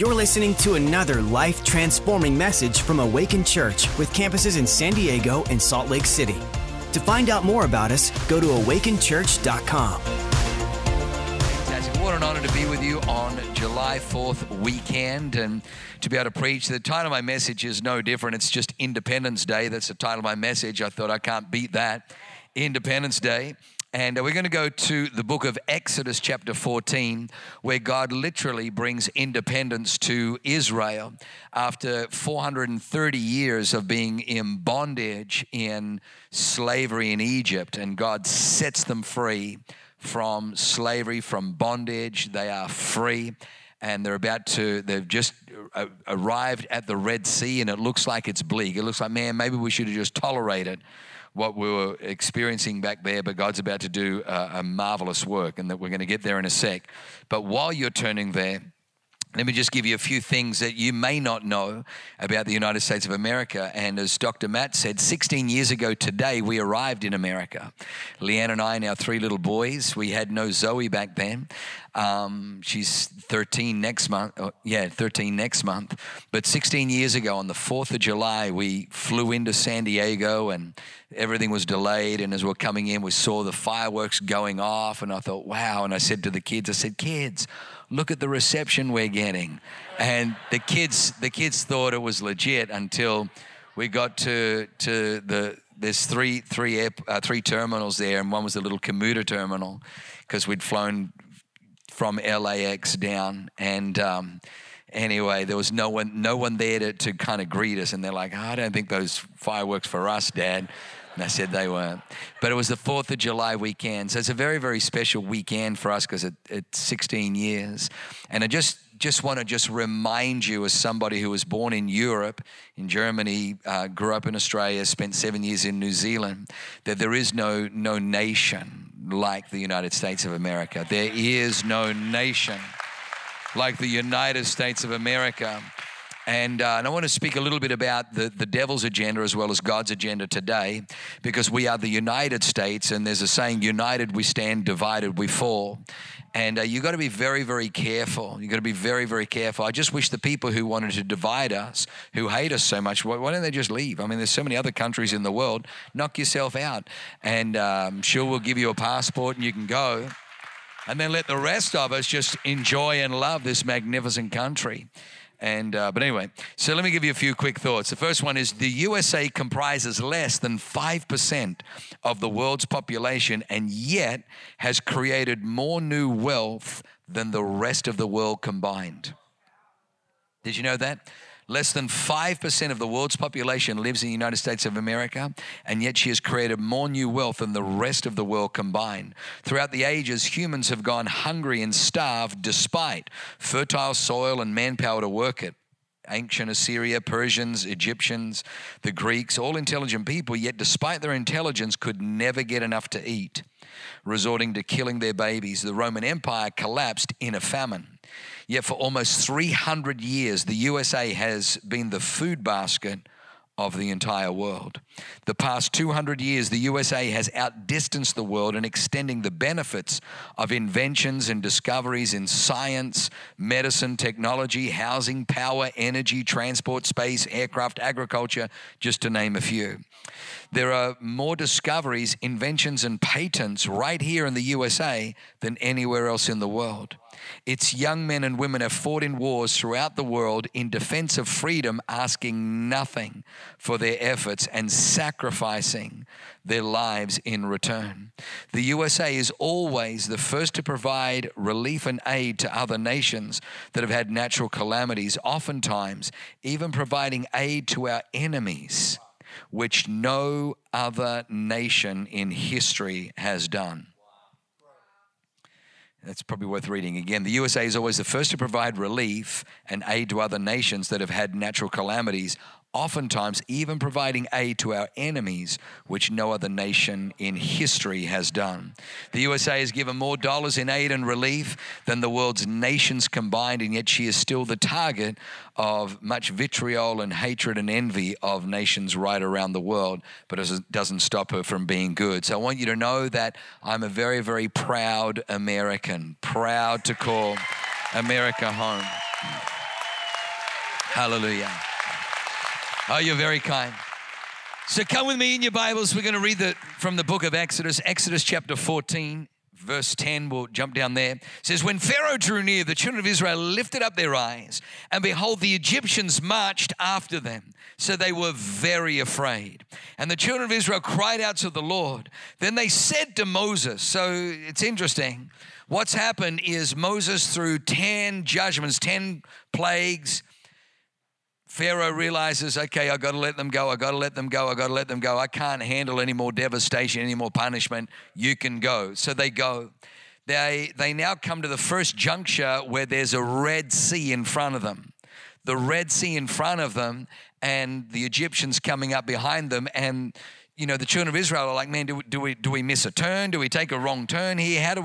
You're listening to another life-transforming message from Awakened Church with campuses in San Diego and Salt Lake City. To find out more about us, go to awakenedchurch.com. Fantastic. What an honor to be with you on July 4th weekend and to be able to preach. The title of my message is no different. It's just Independence Day. That's the title of my message. I thought I can't beat that. Independence Day. And we're going to go to the book of Exodus chapter 14, where God literally brings independence to Israel after 430 years of being in bondage in slavery in Egypt. And God sets them free from slavery, from bondage. They are free. And they've just arrived at the Red Sea, and it looks like it's bleak. It looks like, man, maybe we should have just tolerated what we were experiencing back there, but God's about to do a marvelous work, and that we're going to get there in a sec. But while you're turning there, let me just give you a few things that you may not know about the United States of America. And as Dr. Matt said, 16 years ago today, we arrived in America. Leanne and I and our three little boys. We had no Zoe back then. She's 13 next month. 13 next month. But 16 years ago on the 4th of July, we flew into San Diego and everything was delayed. And as we're coming in, we saw the fireworks going off. And I thought, wow. And I said to the kids, kids, look at the reception we're getting. And the kids thought it was legit until we got to the, there's three terminals there, and one was the little commuter terminal because we'd flown from LAX down. And anyway, there was no one there to kind of greet us. And they're like, I don't think those fireworks for us, Dad. And I said they weren't. But it was the 4th of July weekend. So it's a very, very special weekend for us because it's 16 years. And I just want to remind you, as somebody who was born in Europe, in Germany, grew up in Australia, spent 7 years in New Zealand, that there is no nation like the United States of America. There is no nation like the United States of America. And I want to speak a little bit about the devil's agenda as well as God's agenda today, because we are the United States, and there's a saying, united we stand, divided we fall. And you've got to be very, very careful. You've got to be very, very careful. I just wish the people who wanted to divide us, who hate us so much, why don't they just leave? I mean, there's so many other countries in the world. Knock yourself out. And I'm sure we'll give you a passport and you can go. And then let the rest of us just enjoy and love this magnificent country. But anyway, so let me give you a few quick thoughts. The first one is the USA comprises less than 5% of the world's population, and yet has created more new wealth than the rest of the world combined. Did you know that? Less than 5% of the world's population lives in the United States of America, and yet she has created more new wealth than the rest of the world combined. Throughout the ages, humans have gone hungry and starved despite fertile soil and manpower to work it. Ancient Assyria, Persians, Egyptians, the Greeks, all intelligent people, yet despite their intelligence, could never get enough to eat, resorting to killing their babies. The Roman Empire collapsed in a famine. Yet for almost 300 years, the USA has been the food basket of the entire world. The past 200 years, the USA has outdistanced the world in extending the benefits of inventions and discoveries in science, medicine, technology, housing, power, energy, transport, space, aircraft, agriculture, just to name a few. There are more discoveries, inventions, and patents right here in the USA than anywhere else in the world. Its young men and women have fought in wars throughout the world in defense of freedom, asking nothing for their efforts and sacrificing their lives in return. The USA is always the first to provide relief and aid to other nations that have had natural calamities, oftentimes even providing aid to our enemies, which no other nation in history has done. That's probably worth reading again. The USA is always the first to provide relief and aid to other nations that have had natural calamities, oftentimes even providing aid to our enemies, which no other nation in history has done. The USA has given more dollars in aid and relief than the world's nations combined, and yet she is still the target of much vitriol and hatred and envy of nations right around the world, but it doesn't stop her from being good. So I want you to know that I'm a very, very proud American, proud to call America home. Hallelujah. Oh, you're very kind. So come with me in your Bibles. We're going to read from the book of Exodus, Exodus chapter 14, verse 10. We'll jump down there. It says, when Pharaoh drew near, the children of Israel lifted up their eyes, and behold, the Egyptians marched after them. So they were very afraid. And the children of Israel cried out to the Lord. Then they said to Moses, so it's interesting. What's happened is Moses, through 10 judgments, 10 plagues, Pharaoh realizes, okay, I've got to let them go. I've got to let them go. I've got to let them go. I can't handle any more devastation, any more punishment. You can go. So they go. They now come to the first juncture where there's a Red Sea in front of them. The Red Sea in front of them and the Egyptians coming up behind them. And, you know, the children of Israel are like, man, do we miss a turn? Do we take a wrong turn here? How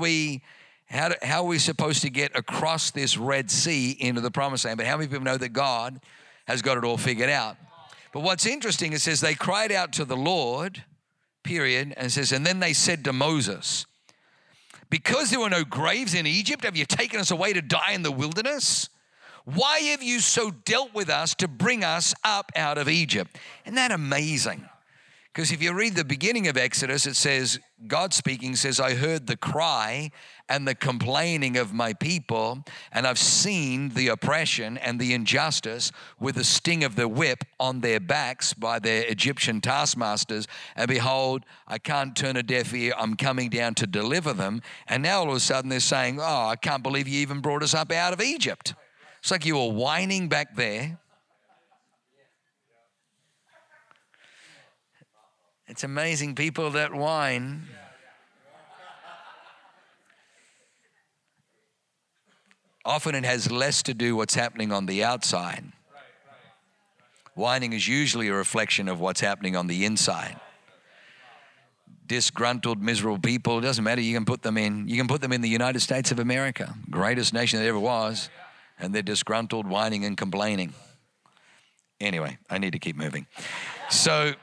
are we supposed to get across this Red Sea into the Promised Land? But how many people know that God has got it all figured out? But what's interesting, it says they cried out to the Lord, period, and it says, and then they said to Moses, because there were no graves in Egypt, have you taken us away to die in the wilderness? Why have you so dealt with us to bring us up out of Egypt? Isn't that amazing? Because if you read the beginning of Exodus, it says, God speaking says, I heard the cry and the complaining of my people, and I've seen the oppression and the injustice with the sting of the whip on their backs by their Egyptian taskmasters. And behold, I can't turn a deaf ear. I'm coming down to deliver them. And now all of a sudden they're saying, oh, I can't believe you even brought us up out of Egypt. It's like you were whining back there. It's amazing, people that whine. Often it has less to do what's happening on the outside. Whining is usually a reflection of what's happening on the inside. Disgruntled, miserable people, it doesn't matter. You can put them in the United States of America, greatest nation that ever was, and they're disgruntled, whining and complaining. Anyway, I need to keep moving. So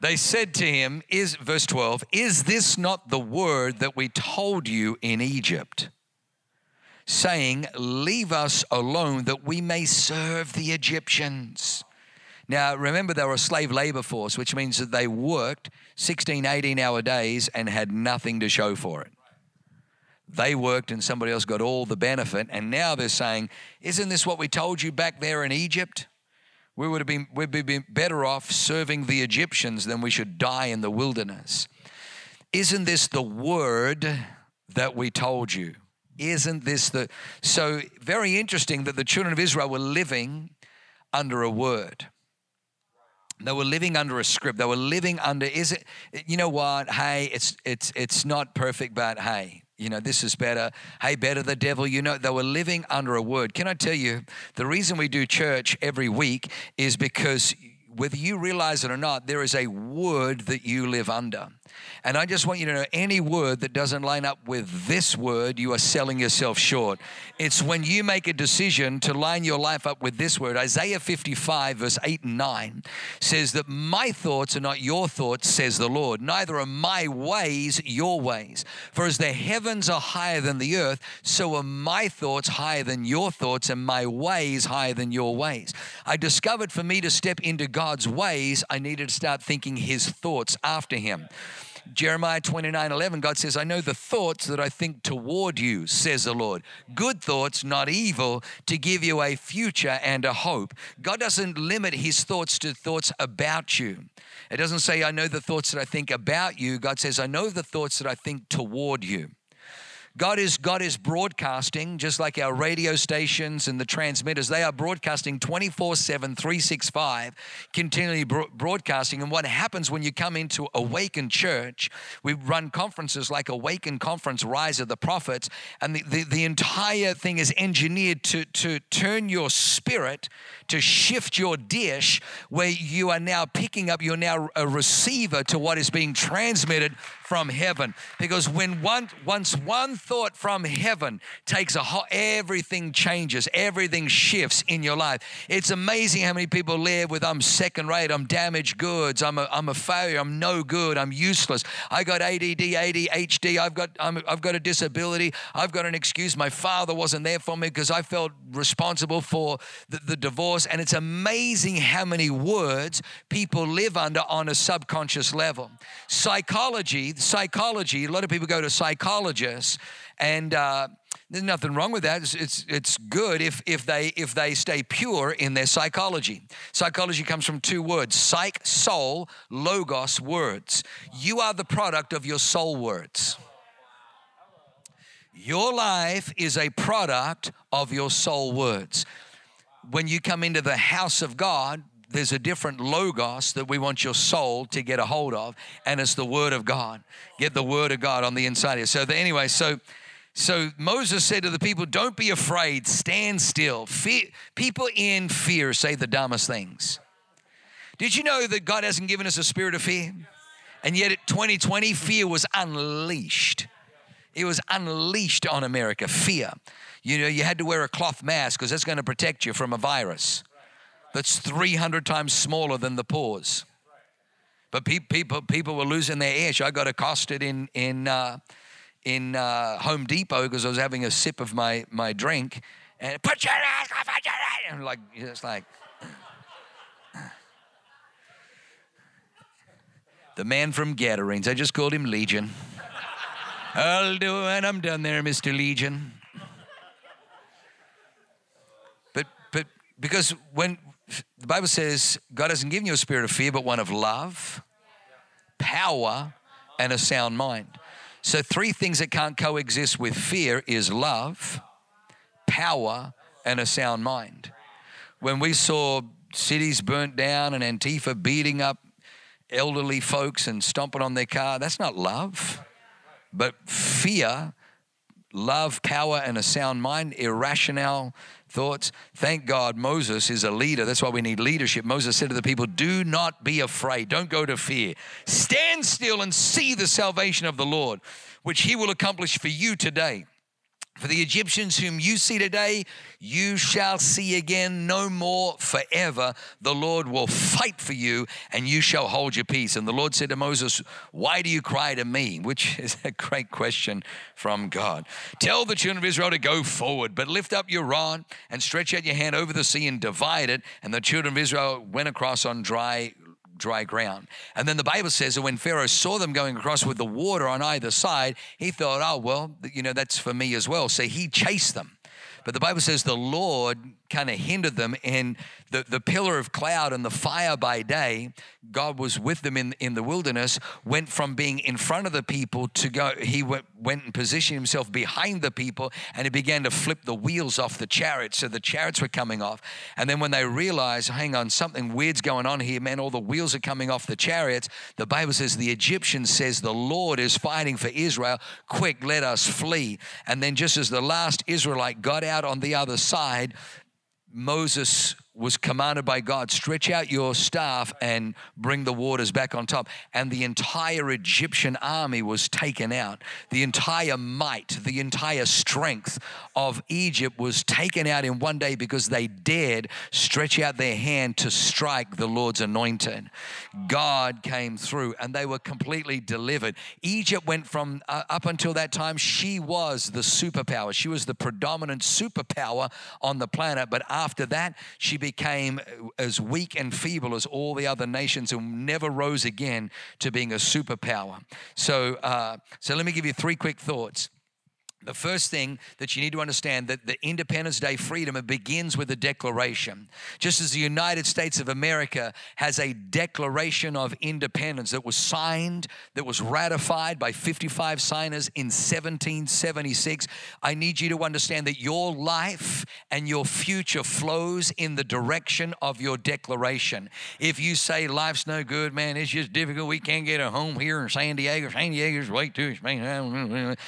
they said to him, verse 12, is this not the word that we told you in Egypt, saying, leave us alone that we may serve the Egyptians? Now, remember, they were a slave labor force, which means that they worked 16, 18-hour days and had nothing to show for it. They worked and somebody else got all the benefit. And now they're saying, isn't this what we told you back there in Egypt? We'd be better off serving the Egyptians than we should die in the wilderness. Isn't this the word that we told you? So very interesting that the children of Israel were living under a word. They were living under a script. They were living under, you know what? Hey, it's not perfect, but hey, you know, this is better. Hey, better the devil. You know, they were living under a word. Can I tell you, the reason we do church every week is because whether you realize it or not, there is a word that you live under. And I just want you to know, any word that doesn't line up with this word, you are selling yourself short. It's when you make a decision to line your life up with this word. Isaiah 55 verse 8 and 9 says that my thoughts are not your thoughts, says the Lord. Neither are my ways your ways. For as the heavens are higher than the earth, so are my thoughts higher than your thoughts and my ways higher than your ways. I discovered for me to step into God's ways, I needed to start thinking his thoughts after him. Jeremiah 29:11, God says, I know the thoughts that I think toward you, says the Lord. Good thoughts, not evil, to give you a future and a hope. God doesn't limit his thoughts to thoughts about you. It doesn't say, I know the thoughts that I think about you. God says, I know the thoughts that I think toward you. God is broadcasting, just like our radio stations and the transmitters. They are broadcasting 24/7, 365, continually broadcasting. And what happens when you come into Awakened Church, we run conferences like Awaken Conference, Rise of the Prophets, and the entire thing is engineered to turn your spirit, to shift your dish, where you're now a receiver to what is being transmitted from heaven. Because when once one thought from heaven takes a whole, everything changes, everything shifts in your life. It's amazing how many people live with, I'm second rate, I'm damaged goods, I'm a failure, I'm no good, I'm useless. I got ADD, ADHD, I've got a disability, I've got an excuse, my father wasn't there for me because I felt responsible for the divorce. And it's amazing how many words people live under on a subconscious level. Psychology, a lot of people go to psychologists, and there's nothing wrong with that. It's good if they stay pure in their psychology. Psychology comes from two words: psych, soul, logos, words. You are the product of your soul words. Your life is a product of your soul words. When you come into the house of God, there's a different logos that we want your soul to get a hold of, and it's the Word of God. Get the Word of God on the inside of you. So Moses said to the people, don't be afraid, stand still. Fear, people in fear say the dumbest things. Did you know that God hasn't given us a spirit of fear? And yet in 2020, fear was unleashed. It was unleashed on America, fear. You know, you had to wear a cloth mask because that's going to protect you from a virus that's 300 times smaller than the pores. But people were losing their air. I got accosted in Home Depot because I was having a sip of my drink, and put your ass off, put your ass. And like, it's like, the man from Gadarenes. I just called him Legion. I'll do it. I'm done there, Mr. Legion. But because when the Bible says God hasn't given you a spirit of fear, but one of love, power, and a sound mind. So three things that can't coexist with fear is love, power, and a sound mind. When we saw cities burnt down and Antifa beating up elderly folks and stomping on their car, that's not love. But fear, love, power, and a sound mind, irrational thoughts. Thank God Moses is a leader. That's why we need leadership. Moses said to the people, do not be afraid. Don't go to fear. Stand still and see the salvation of the Lord, which he will accomplish for you today. For the Egyptians whom you see today, you shall see again no more forever. The Lord will fight for you, and you shall hold your peace. And the Lord said to Moses, why do you cry to me? Which is a great question from God. Tell the children of Israel to go forward, but lift up your rod and stretch out your hand over the sea and divide it. And the children of Israel went across on dry ground. And then the Bible says that when Pharaoh saw them going across with the water on either side, he thought, oh, well, you know, that's for me as well. So he chased them. But the Bible says the Lord kind of hindered them, and the pillar of cloud and the fire by day, God was with them in the wilderness, went from being in front of the people to go, he went and positioned himself behind the people, and he began to flip the wheels off the chariots. So the chariots were coming off. And then when they realized, hang on, something weird's going on here, man, all the wheels are coming off the chariots. The Bible says the Egyptian says the Lord is fighting for Israel. Quick, let us flee. And then just as the last Israelite got out on the other side, Moses was commanded by God, stretch out your staff and bring the waters back on top. And the entire Egyptian army was taken out. The entire might, the entire strength of Egypt was taken out in one day because they dared stretch out their hand to strike the Lord's anointed. God came through and they were completely delivered. Egypt went from, up until that time, she was the superpower. She was the predominant superpower on the planet. But after that, she became as weak and feeble as all the other nations and never rose again to being a superpower. So let me give you three quick thoughts. The first thing that you need to understand, that the Independence Day freedom, it begins with a declaration. Just as the United States of America has a declaration of independence that was signed, that was ratified by 55 signers in 1776, I need you to understand that your life and your future flows in the direction of your declaration. If you say life's no good, man, it's just difficult, we can't get a home here in San Diego, San Diego's way too expensive.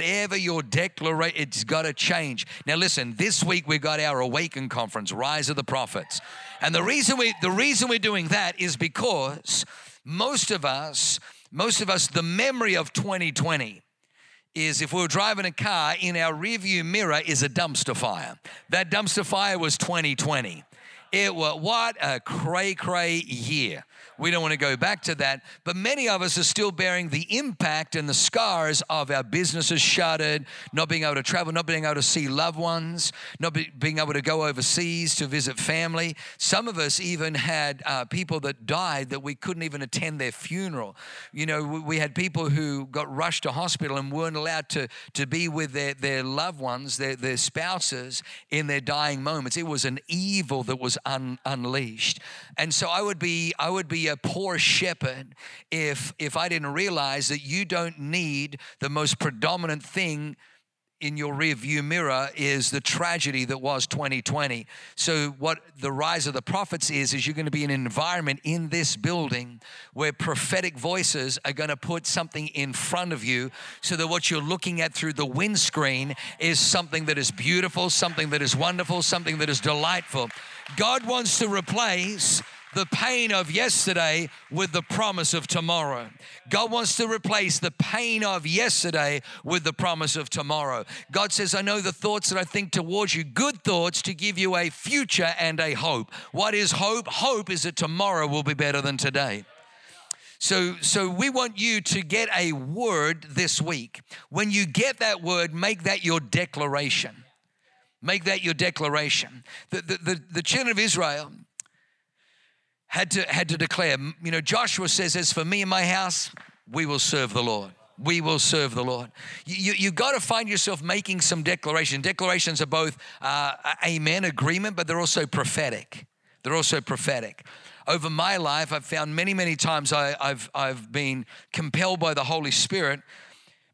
Whatever your declaration, it's got to change. Now listen, this week we got our Awaken Conference, Rise of the Prophets. And the reason we're doing that is because most of us Most of us, the memory of 2020 is if we were driving a car, in our rearview mirror is a dumpster fire. That dumpster fire was 2020. It was, what a cray-cray year. We don't want to go back to that, but many of us are still bearing the impact and the scars of our businesses shuttered, not being able to travel, not being able to see loved ones, not being able to go overseas to visit family. Some of us even had people that died that we couldn't even attend their funeral. You know, we had people who got rushed to hospital and weren't allowed to be with their loved ones, their spouses in their dying moments. It was an evil that was unleashed. And so I would be a poor shepherd if I didn't realize that you don't need the most predominant thing in your rearview mirror is the tragedy that was 2020. So what the Rise of the Prophets is you're going to be in an environment in this building where prophetic voices are going to put something in front of you so that what you're looking at through the windscreen is something that is beautiful, something that is wonderful, something that is delightful. God wants to replace the pain of yesterday with the promise of tomorrow. God wants to replace the pain of yesterday with the promise of tomorrow. God says, I know the thoughts that I think towards you, good thoughts to give you a future and a hope. What is hope? Hope is that tomorrow will be better than today. So we want you to get a word this week. When you get that word, make that your declaration. Make that your declaration. The children of Israel had to declare, you know, Joshua says, as for me and my house, we will serve the Lord. We will serve the Lord. You've got to find yourself making some declarations. Declarations are both amen, agreement, but they're also prophetic. They're also prophetic. Over my life, I've found many times I've been compelled by the Holy Spirit,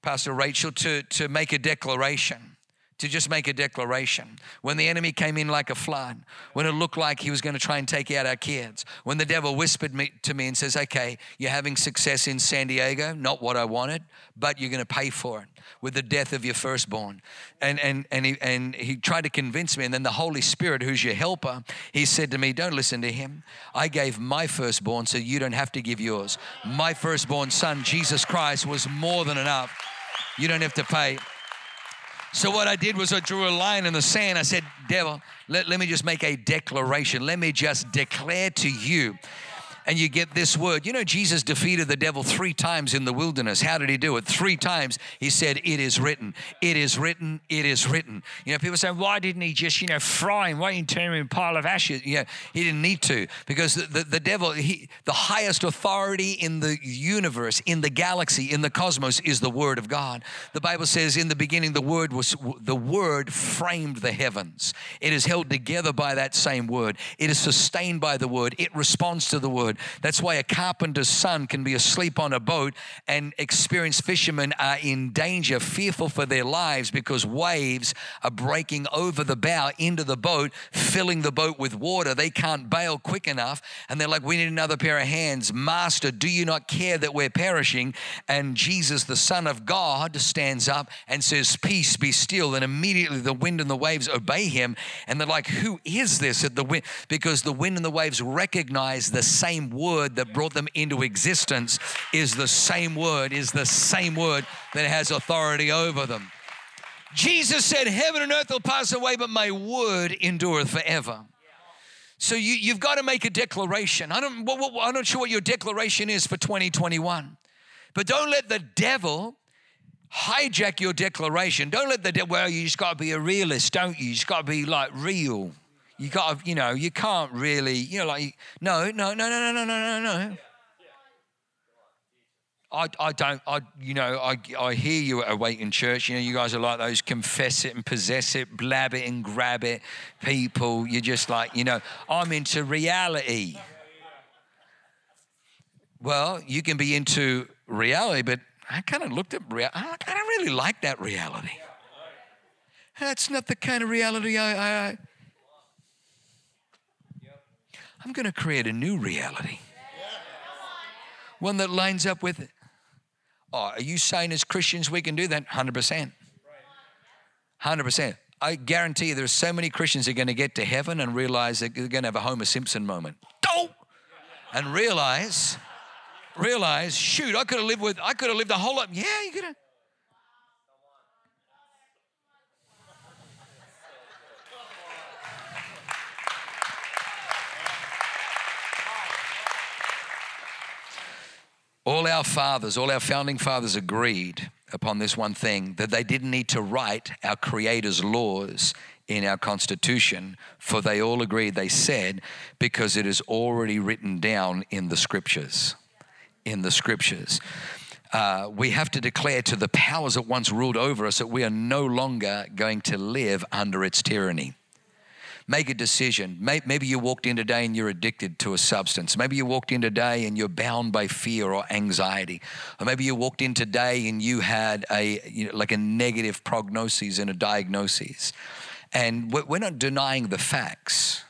Pastor Rachel, to make a declaration. To just make a declaration. When the enemy came in like a flood, when it looked like he was going to try and take out our kids, when the devil whispered to me and says, okay, you're having success in San Diego, not what I wanted, but you're going to pay for it with the death of your firstborn. And he tried to convince me. And then the Holy Spirit, who's your helper, he said to me, don't listen to him. I gave my firstborn so you don't have to give yours. My firstborn son, Jesus Christ, was more than enough. You don't have to pay. So what I did was I drew a line in the sand. I said, devil, let me just make a declaration. Let me just declare to you. And you get this word. You know, Jesus defeated the devil 3 times in the wilderness. How did he do it? 3 times. He said, it is written. It is written. It is written. You know, people say, why didn't he just, you know, fry him? Why didn't he turn him in a pile of ashes? You know, he didn't need to, because the devil, the highest authority in the universe, in the galaxy, in the cosmos is the Word of God. The Bible says, in the beginning, the Word framed the heavens. It is held together by that same Word. It is sustained by the Word. It responds to the Word. That's why a carpenter's son can be asleep on a boat, and experienced fishermen are in danger, fearful for their lives, because waves are breaking over the bow into the boat, filling the boat with water. They can't bail quick enough, and they're like, we need another pair of hands. Master, do you not care that we're perishing? And Jesus, the Son of God, stands up and says, peace, be still. And immediately the wind and the waves obey him, and they're like, who is this? At the wind, because the wind and the waves recognize the same Word that brought them into existence is the same word that has authority over them. Jesus said, heaven and earth will pass away, but my word endureth forever. So you've got to make a declaration. I'm not sure what your declaration is for 2021, but don't let the devil hijack your declaration. Don't let the devil, well, you just got to be a realist, don't you? You just got to be like real. You got to, you know, you can't really, you know, like, no. I hear you at Awakened Church. You know, you guys are like those confess it and possess it, blab it and grab it people. You're just like, you know, I'm into reality. Well, you can be into reality, but I kind of looked at reality. I don't really like that reality. That's not the kind of reality I'm going to create a new reality. One that lines up with it. Oh, are you saying as Christians we can do that? 100%. 100%. I guarantee you there are so many Christians who are going to get to heaven and realize that they're going to have a Homer Simpson moment. And realize realize, shoot, I could have lived a whole lot. Yeah, you could have. All our fathers, all our founding fathers agreed upon this one thing, that they didn't need to write our Creator's laws in our Constitution, for they all agreed, they said, because it is already written down in the Scriptures. In the Scriptures. We have to declare to the powers that once ruled over us that we are no longer going to live under its tyranny. Make a decision. Maybe you walked in today and you're addicted to a substance. Maybe you walked in today and you're bound by fear or anxiety. Or maybe you walked in today and you had a negative prognosis and a diagnosis. And we're not denying the facts.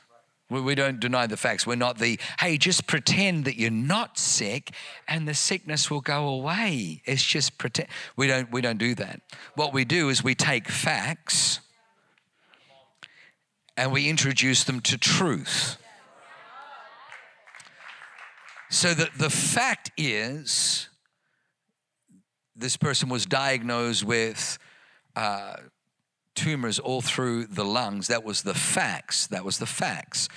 We don't deny the facts. We're not hey, just pretend that you're not sick and the sickness will go away. It's just pretend. We don't do that. What we do is we take facts and we introduce them to truth. So that the fact is, this person was diagnosed with tumors all through the lungs. That was the facts. That was the facts.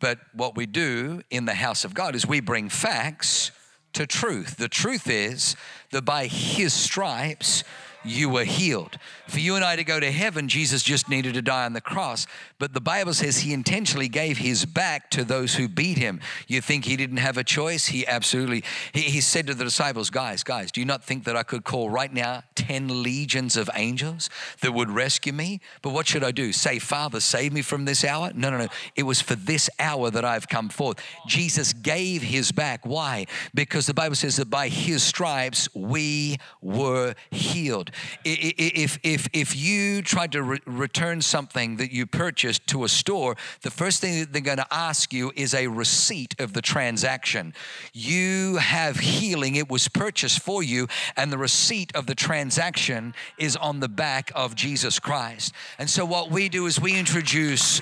But what we do in the house of God is we bring facts to truth. The truth is that by His stripes, you were healed. For you and I to go to heaven, Jesus just needed to die on the cross. But the Bible says He intentionally gave His back to those who beat Him. You think He didn't have a choice? He absolutely. He said to the disciples, guys, do you not think that I could call right now 10 legions of angels that would rescue me? But what should I do? Say, Father, save me from this hour? No. It was for this hour that I've come forth. Jesus gave His back. Why? Because the Bible says that by His stripes, we were healed. If you tried to return something that you purchased to a store, the first thing that they're going to ask you is a receipt of the transaction. You have healing. It was purchased for you, and the receipt of the transaction is on the back of Jesus Christ. And so what we do is we introduce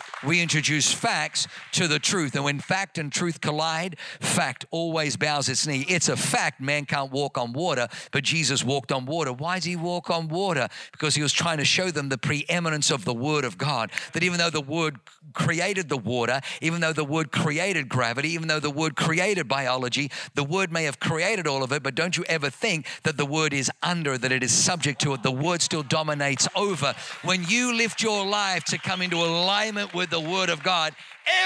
facts to the truth. And when fact and truth collide, fact always bows its knee. It's a fact man can't walk on water, but Jesus walked on water. Why did He walk on water? Because He was trying to show them the preeminence of the Word of God. That even though the Word created the water, even though the Word created gravity, even though the Word created biology, the Word may have created all of it, but don't you ever think that the Word is under, that it is subject to it. The Word still dominates over. When you lift your life to come into alignment with the Word of God,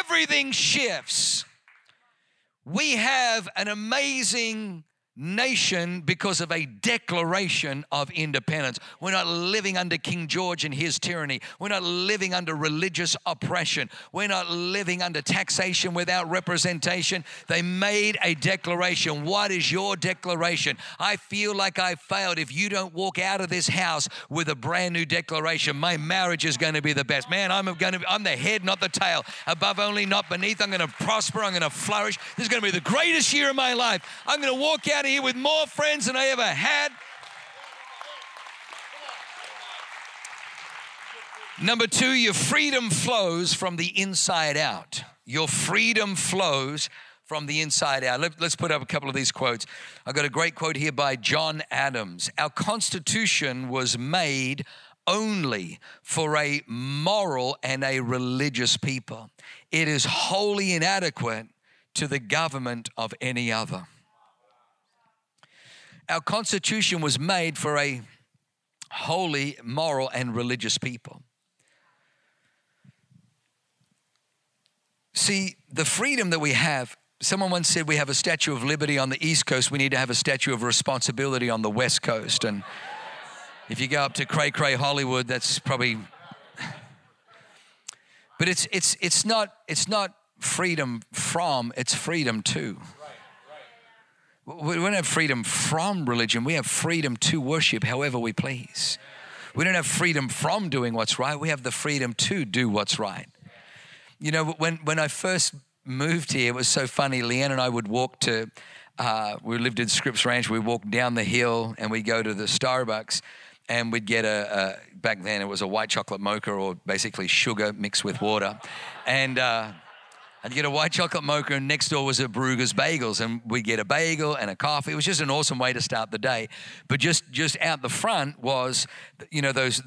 everything shifts. We have an amazing nation because of a declaration of independence. We're not living under King George and his tyranny. We're not living under religious oppression. We're not living under taxation without representation. They made a declaration. What is your declaration? I feel like I failed. If you don't walk out of this house with a brand new declaration, my marriage is going to be the best. Man, I'm the head, not the tail. Above only, not beneath. I'm going to prosper. I'm going to flourish. This is going to be the greatest year of my life. I'm going to walk out here with more friends than I ever had. Number two, your freedom flows from the inside out. Your freedom flows from the inside out. Let's put up a couple of these quotes. I've got a great quote here by John Adams. Our Constitution was made only for a moral and a religious people. It is wholly inadequate to the government of any other. Our Constitution was made for a holy, moral, and religious people. See, the freedom that we have, someone once said we have a Statue of Liberty on the East Coast, we need to have a Statue of Responsibility on the West Coast. And if you go up to Cray Cray Hollywood, that's probably... But it's not freedom from, it's freedom to. We don't have freedom from religion. We have freedom to worship however we please. We don't have freedom from doing what's right. We have the freedom to do what's right. You know, when I first moved here, it was so funny. Leanne and I would walk to, we lived in Scripps Ranch. We walked down the hill and we go to the Starbucks and we'd get back then it was a white chocolate mocha or basically sugar mixed with water. And I'd get a white chocolate mocha, and next door was a Brugger's Bagels, and we'd get a bagel and a coffee. It was just an awesome way to start the day. But just out the front was, you know, those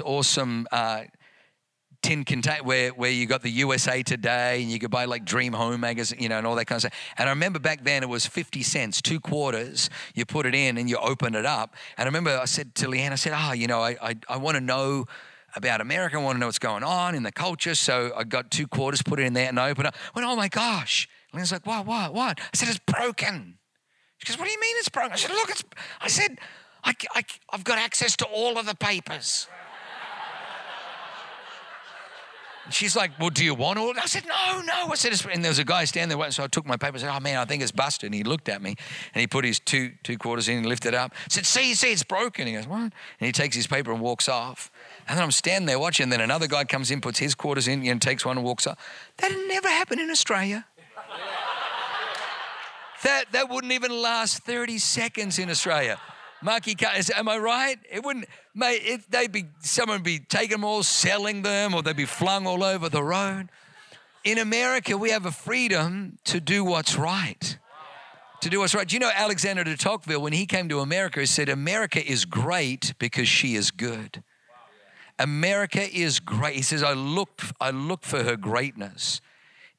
awesome tin containers where you got the USA Today, and you could buy like Dream Home magazine, you know, and all that kind of stuff. And I remember back then it was 50 cents, 2 quarters. You put it in and you open it up. And I remember I said to Leanne, I said, you know, I want to know about America. I want to know what's going on in the culture. So I got 2 quarters, put it in there, and I opened it up. I went, oh my gosh. And I was like, what? I said, it's broken. She goes, what do you mean it's broken? I said, look, it's, I said, I've got access to all of the papers. And she's like, well, do you want all? And I said, no. I said, it's, and there was a guy standing there. So I took my paper and said, oh man, I think it's busted. And he looked at me and he put his two quarters in and lifted it up. I said, see, it's broken. He goes, what? And he takes his paper and walks off. And then I'm standing there watching. Then another guy comes in, puts his quarters in, and takes one and walks up. That never happened in Australia. That wouldn't even last 30 seconds in Australia. Marky, am I right? It wouldn't, mate. Someone would be taking them all, selling them, or they'd be flung all over the road. In America, we have a freedom to do what's right. To do what's right. Do you know Alexander de Tocqueville, when he came to America, he said, America is great because she is good. America is great. He says, I looked for her greatness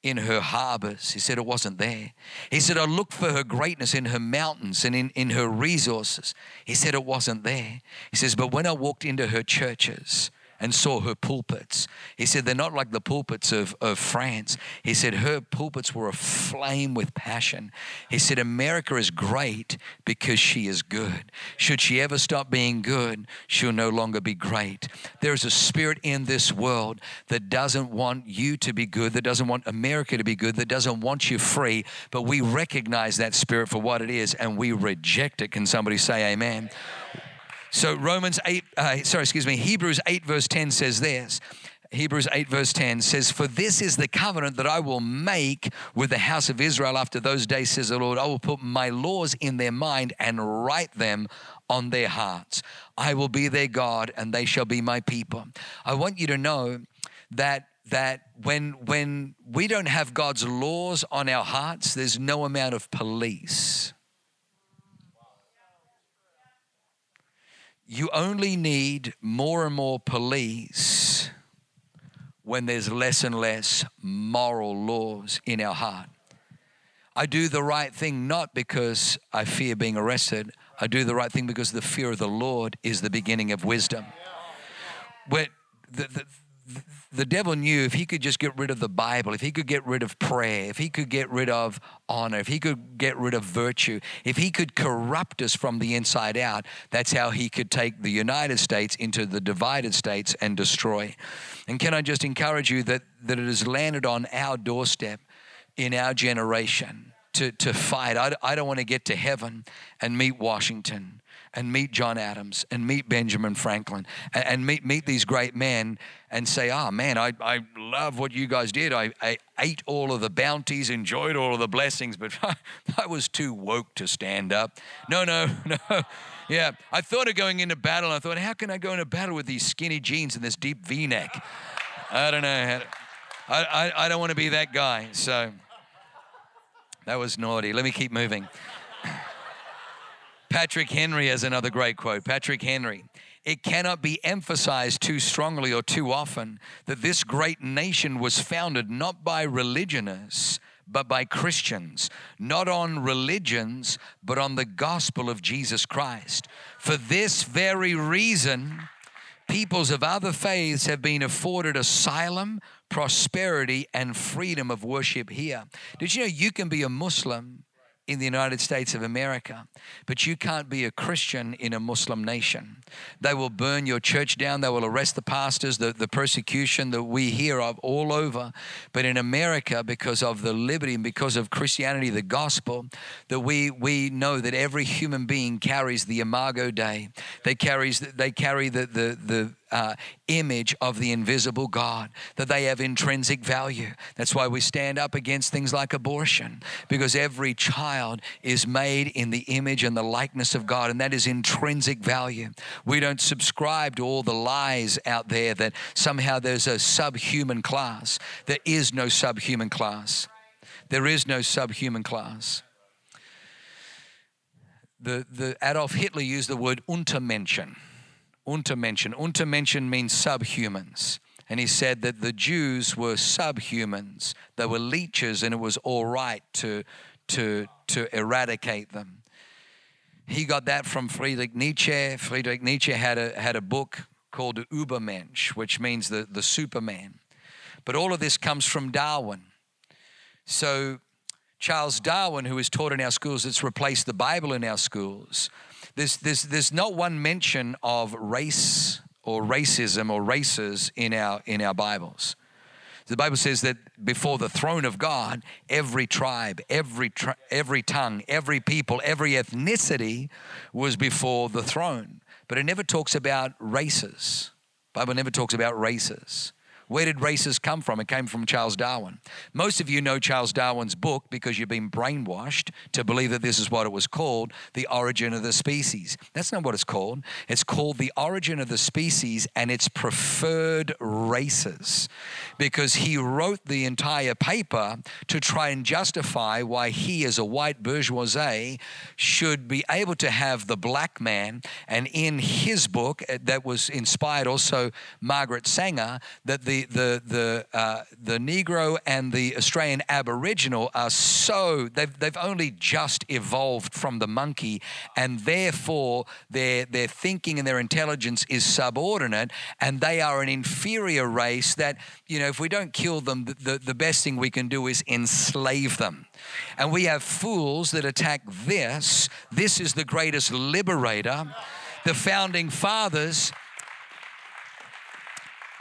in her harbors. He said, it wasn't there. He said, I looked for her greatness in her mountains and in her resources. He said, it wasn't there. He says, but when I walked into her churches and saw her pulpits, he said, they're not like the pulpits of France. He said, her pulpits were aflame with passion. He said, America is great because she is good. Should she ever stop being good, she'll no longer be great. There is a spirit in this world that doesn't want you to be good, that doesn't want America to be good, that doesn't want you free, but we recognize that spirit for what it is and we reject it. Can somebody say amen? So Hebrews 8 verse 10 says this. Hebrews 8 verse 10 says, for this is the covenant that I will make with the house of Israel after those days, says the Lord. I will put my laws in their mind and write them on their hearts. I will be their God and they shall be my people. I want you to know that when we don't have God's laws on our hearts, there's no amount of police. You only need more and more police when there's less and less moral laws in our heart. I do the right thing not because I fear being arrested. I do the right thing because the fear of the Lord is the beginning of wisdom. Where the devil knew if he could just get rid of the Bible, if he could get rid of prayer, if he could get rid of honor, if he could get rid of virtue, if he could corrupt us from the inside out, that's how he could take the United States into the divided states and destroy. And can I just encourage you that it has landed on our doorstep in our generation to fight. I don't want to get to heaven and meet Washington and meet John Adams and meet Benjamin Franklin and meet these great men and say, man, I love what you guys did. I ate all of the bounties, enjoyed all of the blessings, but I was too woke to stand up. No. Yeah, I thought of going into battle. I thought, how can I go into battle with these skinny jeans and this deep V-neck? I don't know. I don't want to be that guy. So that was naughty. Let me keep moving. Patrick Henry has another great quote. Patrick Henry, it cannot be emphasized too strongly or too often that this great nation was founded not by religionists, but by Christians, not on religions, but on the gospel of Jesus Christ. For this very reason, peoples of other faiths have been afforded asylum, prosperity, and freedom of worship here. Did you know you can be a Muslim in the United States of America, but you can't be a Christian in a Muslim nation? They will burn your church down. They will arrest the pastors, the persecution that we hear of all over. But in America, because of the liberty and because of Christianity, the gospel, that we know that every human being carries the Imago Dei. They carry the image of the invisible God, that they have intrinsic value. That's why we stand up against things like abortion, because every child is made in the image and the likeness of God, and that is intrinsic value. We don't subscribe to all the lies out there that somehow there's a subhuman class. There is no subhuman class. There is no subhuman class. The Adolf Hitler used the word Untermenschen. Untermenschen. Untermenschen means subhumans. And he said that the Jews were subhumans. They were leeches, and it was all right to eradicate them. He got that from Friedrich Nietzsche. Friedrich Nietzsche had a book called Übermensch, which means the Superman. But all of this comes from Darwin. So Charles Darwin, who is taught in our schools, that's replaced the Bible in our schools. There's not one mention of race or racism or races in our Bibles. The Bible says that before the throne of God, every tribe, every tongue, every people, every ethnicity was before the throne. But it never talks about races. The Bible never talks about races. Where did races come from? It came from Charles Darwin. Most of you know Charles Darwin's book because you've been brainwashed to believe that this is what it was called, The Origin of the Species. That's not what it's called. It's called The Origin of the Species and Its Preferred Races, because he wrote the entire paper to try and justify why he, as a white bourgeoisie, should be able to have the black man. And in his book, that was inspired also Margaret Sanger, that the Negro and the Australian Aboriginal are so, they've only just evolved from the monkey, and therefore their thinking and their intelligence is subordinate, and they are an inferior race that, you know, if we don't kill them, the best thing we can do is enslave them. And we have fools that attack this. This is the greatest liberator. The founding fathers,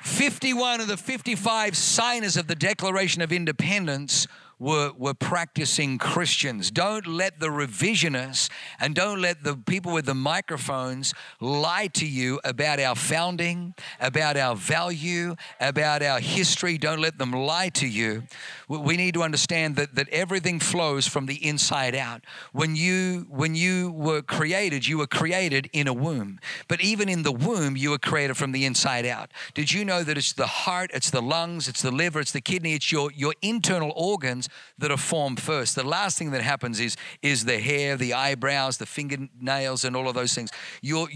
51 of the 55 signers of the Declaration of Independence were practicing Christians. Don't let the revisionists and don't let the people with the microphones lie to you about our founding, about our value, about our history. Don't let them lie to you. We need to understand that everything flows from the inside out. When you were created in a womb. But even in the womb, you were created from the inside out. Did you know that it's the heart, it's the lungs, it's the liver, it's the kidney, it's your internal organs that are formed first. The last thing that happens is the hair, the eyebrows, the fingernails, and all of those things. You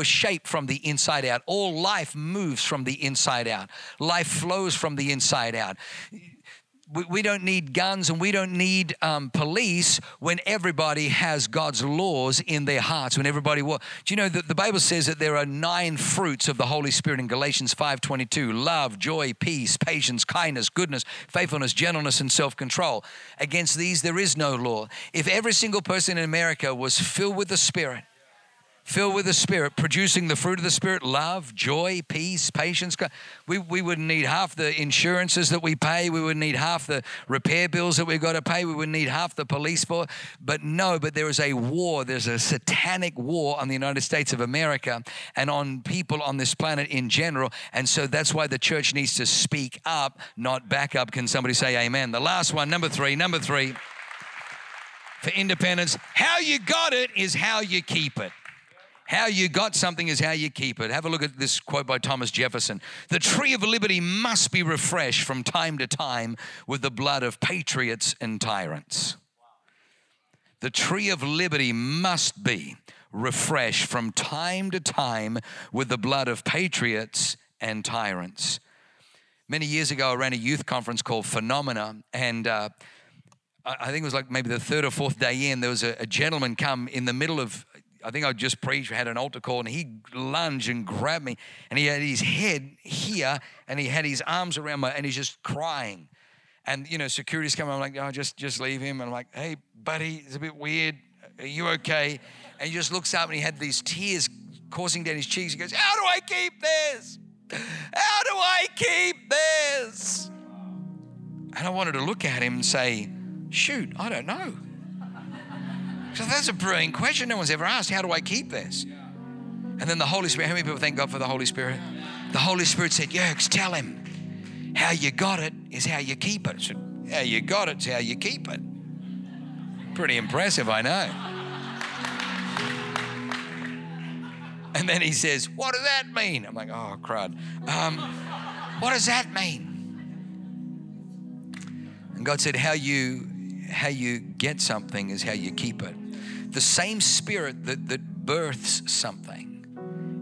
are shaped from the inside out. All life moves from the inside out. Life flows from the inside out. We don't need guns and we don't need police when everybody has God's laws in their hearts, when everybody walks. Do you know that the Bible says that there are 9 fruits of the Holy Spirit in Galatians 5:22, love, joy, peace, patience, kindness, goodness, faithfulness, gentleness, and self-control. Against these, there is no law. If every single person in America was filled with the Spirit, producing the fruit of the Spirit, love, joy, peace, patience. We wouldn't need half the insurances that we pay. We wouldn't need half the repair bills that we've got to pay. We wouldn't need half the police force. But there is a war. There's a satanic war on the United States of America and on people on this planet in general. And so that's why the church needs to speak up, not back up. Can somebody say amen? The last one, number three, for independence. How you got it is how you keep it. How you got something is how you keep it. Have a look at this quote by Thomas Jefferson. The tree of liberty must be refreshed from time to time with the blood of patriots and tyrants. The tree of liberty must be refreshed from time to time with the blood of patriots and tyrants. Many years ago, I ran a youth conference called Phenomena, and I think it was like maybe the third or fourth day in, there was a gentleman come in the middle of, I think I just preached, had an altar call, and he lunged and grabbed me, and he had his head here, and he had his arms around my, and he's just crying. And, you know, security's coming. I'm like, oh, just leave him. And I'm like, hey, buddy, it's a bit weird. Are you okay? And he just looks up, and he had these tears coursing down his cheeks. He goes, how do I keep this? How do I keep this? And I wanted to look at him and say, shoot, I don't know. So that's a brilliant question no one's ever asked. How do I keep this? And then the Holy Spirit, how many people thank God for the Holy Spirit? The Holy Spirit said, Yerkes, tell him, how you got it is how you keep it. I said, how you got it is how you keep it. Pretty impressive, I know. And then he says, what does that mean? I'm like, oh, crud. What does that mean? And God said, how you get something is how you keep it. The same spirit that births something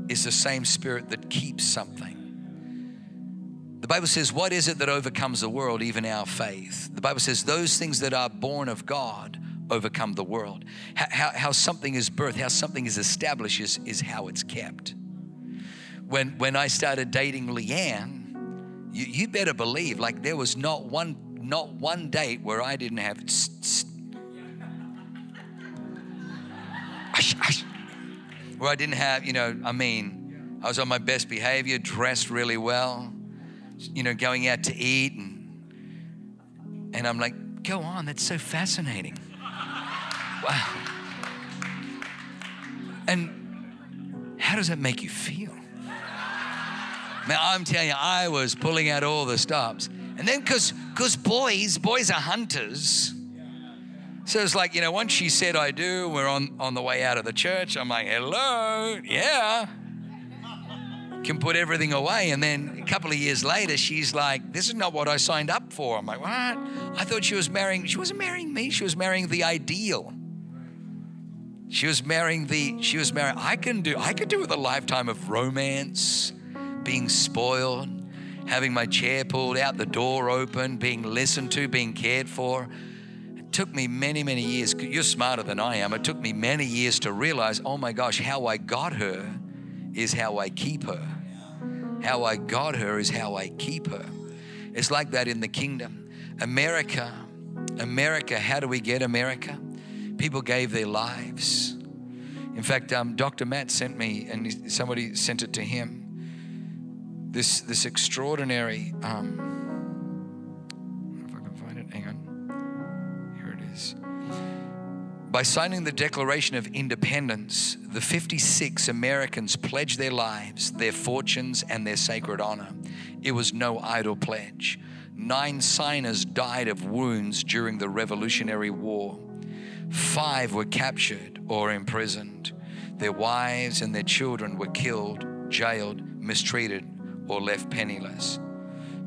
is the same spirit that keeps something. The Bible says, what is it that overcomes the world, even our faith? The Bible says, those things that are born of God overcome the world. How something is birthed, how something is established is how it's kept. When I started dating Leanne, you better believe, like, there was not one date where I didn't have where I didn't have, I was on my best behavior, dressed really well, going out to eat, and I'm like, go on, that's so fascinating. Wow. And how does that make you feel? Man, I'm telling you, I was pulling out all the stops. And then because boys are hunters. So it's like, once she said I do, we're on the way out of the church. I'm like, hello, yeah. Can put everything away. And then a couple of years later, she's like, this is not what I signed up for. I'm like, what? I thought she was marrying. She wasn't marrying me. She was marrying the ideal. She was marrying, I could do with a lifetime of romance, being spoiled, having my chair pulled out, the door open, being listened to, being cared for. It took me many, many years. You're smarter than I am. It took me many years to realize, oh my gosh, how I got her is how I keep her. How I got her is how I keep her. It's like that in the kingdom. America, how do we get America? People gave their lives. In fact, Dr. Matt sent me, and somebody sent it to him, this extraordinary, if I can find it, hang on, here it is. By signing the Declaration of Independence, the 56 Americans pledged their lives, their fortunes, and their sacred honor. It was no idle pledge. 9 signers died of wounds during the Revolutionary War. 5 were captured or imprisoned. Their wives and their children were killed, jailed, mistreated, or left penniless.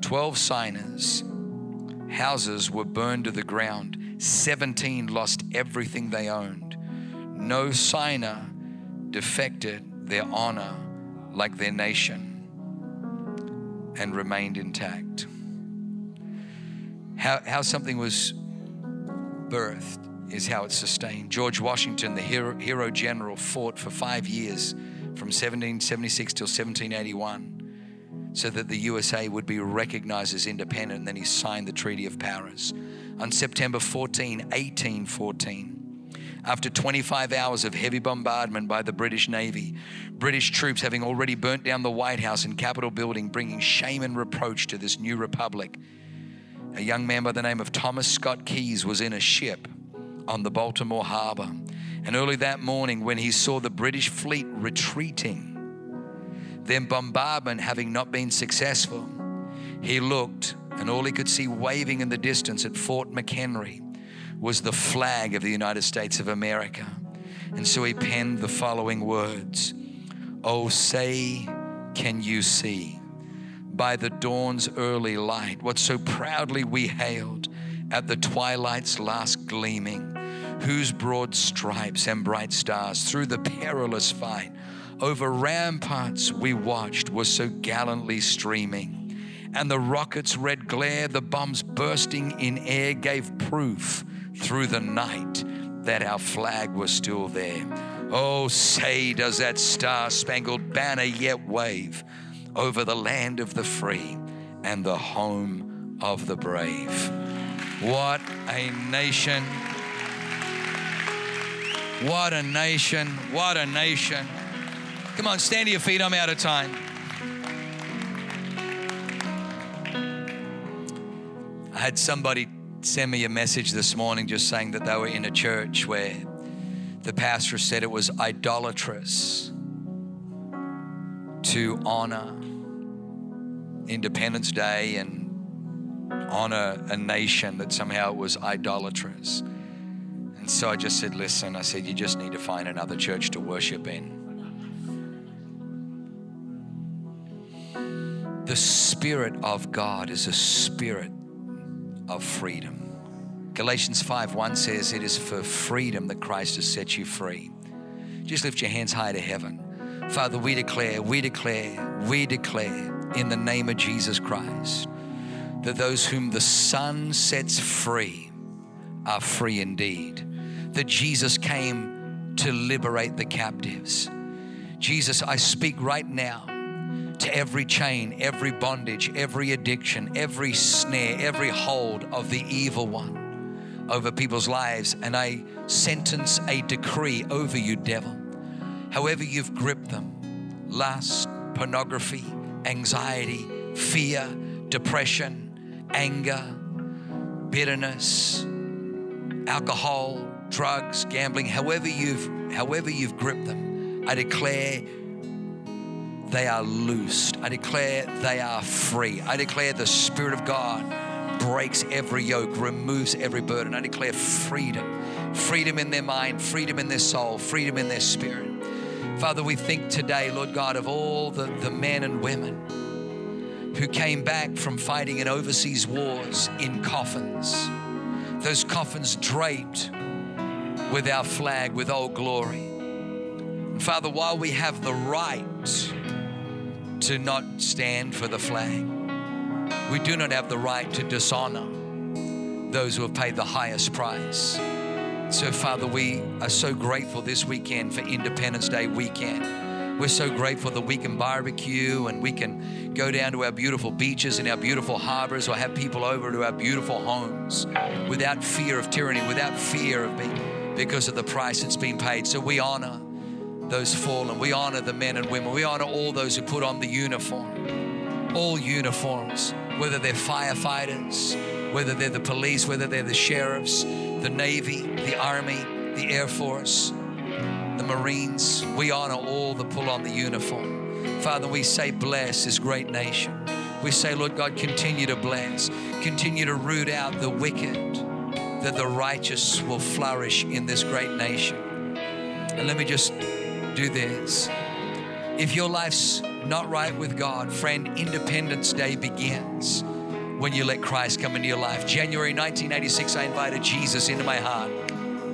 12 signers' houses were burned to the ground. 17 lost everything they owned. No signer defected their honor like their nation and remained intact. How something was birthed is how it's sustained. George Washington, the hero general, fought for 5 years from 1776 till 1781 so that the USA would be recognized as independent, and then he signed the Treaty of Paris. On September 14, 1814, after 25 hours of heavy bombardment by the British Navy, British troops having already burnt down the White House and Capitol building, bringing shame and reproach to this new republic, a young man by the name of Thomas Scott Keyes was in a ship on the Baltimore harbor. And early that morning, when he saw the British fleet retreating, their bombardment having not been successful, he looked, and all he could see waving in the distance at Fort McHenry was the flag of the United States of America. And so he penned the following words: "Oh, say, can you see, by the dawn's early light, what so proudly we hailed at the twilight's last gleaming, whose broad stripes and bright stars through the perilous fight over ramparts we watched were so gallantly streaming. And the rocket's red glare, the bombs bursting in air, gave proof through the night that our flag was still there. Oh, say, does that star-spangled banner yet wave over the land of the free and the home of the brave?" What a nation. What a nation. What a nation. Come on, stand to your feet. I'm out of time. I had somebody send me a message this morning just saying that they were in a church where the pastor said it was idolatrous to honor Independence Day and honor a nation, that somehow it was idolatrous. And so I just said, listen, I said, you just need to find another church to worship in. The Spirit of God is a spirit of freedom. Galatians 5:1 says, it is for freedom that Christ has set you free. Just lift your hands high to heaven. Father, we declare in the name of Jesus Christ that those whom the Son sets free are free indeed. That Jesus came to liberate the captives. Jesus, I speak right now to every chain, every bondage, every addiction, every snare, every hold of the evil one over people's lives. And I sentence a decree over you, devil. However you've gripped them, lust, pornography, anxiety, fear, depression, anger, bitterness, alcohol, drugs, gambling, however you've gripped them, I declare they are loosed. I declare they are free. I declare the Spirit of God breaks every yoke, removes every burden. I declare freedom, freedom in their mind, freedom in their soul, freedom in their spirit. Father, we think today, Lord God, of all the men and women who came back from fighting in overseas wars in coffins, those coffins draped with our flag, with Old Glory. And Father, while we have the right to not stand for the flag, we do not have the right to dishonor those who have paid the highest price. So, Father, we are so grateful this weekend for Independence Day weekend. We're so grateful that we can barbecue and we can go down to our beautiful beaches and our beautiful harbors, or have people over to our beautiful homes without fear of tyranny, without fear of because of the price that's been paid. So we honor those fallen. We honor the men and women. We honor all those who put on the uniform, all uniforms, whether they're firefighters, whether they're the police, whether they're the sheriffs, the Navy, the Army, the Air Force, the Marines. We honor all that pull on the uniform. Father, we say, bless this great nation. We say, Lord God, continue to bless, continue to root out the wicked, that the righteous will flourish in this great nation. And let me just do this. If your life's not right with God, friend, Independence Day begins when you let Christ come into your life. January 1986, I invited Jesus into my heart.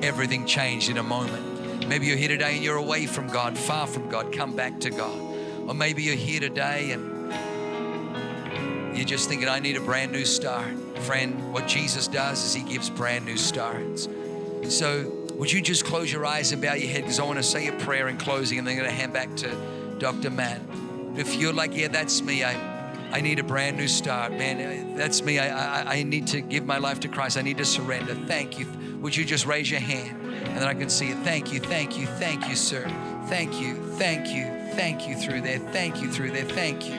Everything changed in a moment. Maybe you're here today and you're away from God, far from God. Come back to God. Or maybe you're here today and you're just thinking, I need a brand new start. Friend, what Jesus does is he gives brand new starts. So would you just close your eyes and bow your head, because I want to say a prayer in closing and then I'm going to hand back to Dr. Matt. If you're like, yeah, that's me. I need a brand new start, man. That's me. I need to give my life to Christ. I need to surrender. Thank you. Would you just raise your hand and then I can see it. Thank you. Thank you. Thank you, sir. Thank you. Thank you. Thank you through there. Thank you through there. Thank you.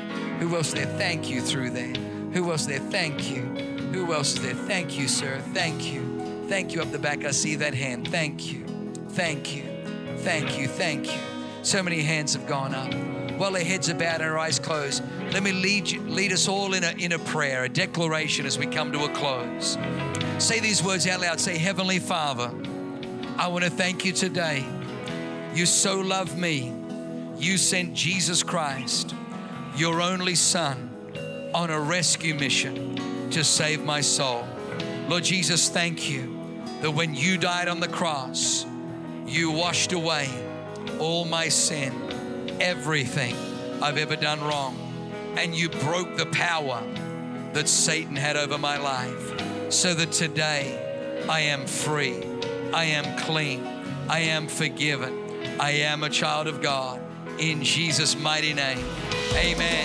Who else there? Thank you through there. Who else there? Thank you. Who else is there? Thank you, sir. Thank you. Thank you up the back. I see that hand. Thank you. Thank you. Thank you. Thank you. So many hands have gone up. While our heads are bowed and our eyes closed, let me lead us all in a prayer, a declaration as we come to a close. Say these words out loud. Say, Heavenly Father, I want to thank you today. You so love me. You sent Jesus Christ, your only Son, on a rescue mission to save my soul. Lord Jesus, thank you that when you died on the cross, you washed away all my sin, everything I've ever done wrong, and you broke the power that Satan had over my life, so that today I am free, I am clean, I am forgiven, I am a child of God. In Jesus' mighty name, amen.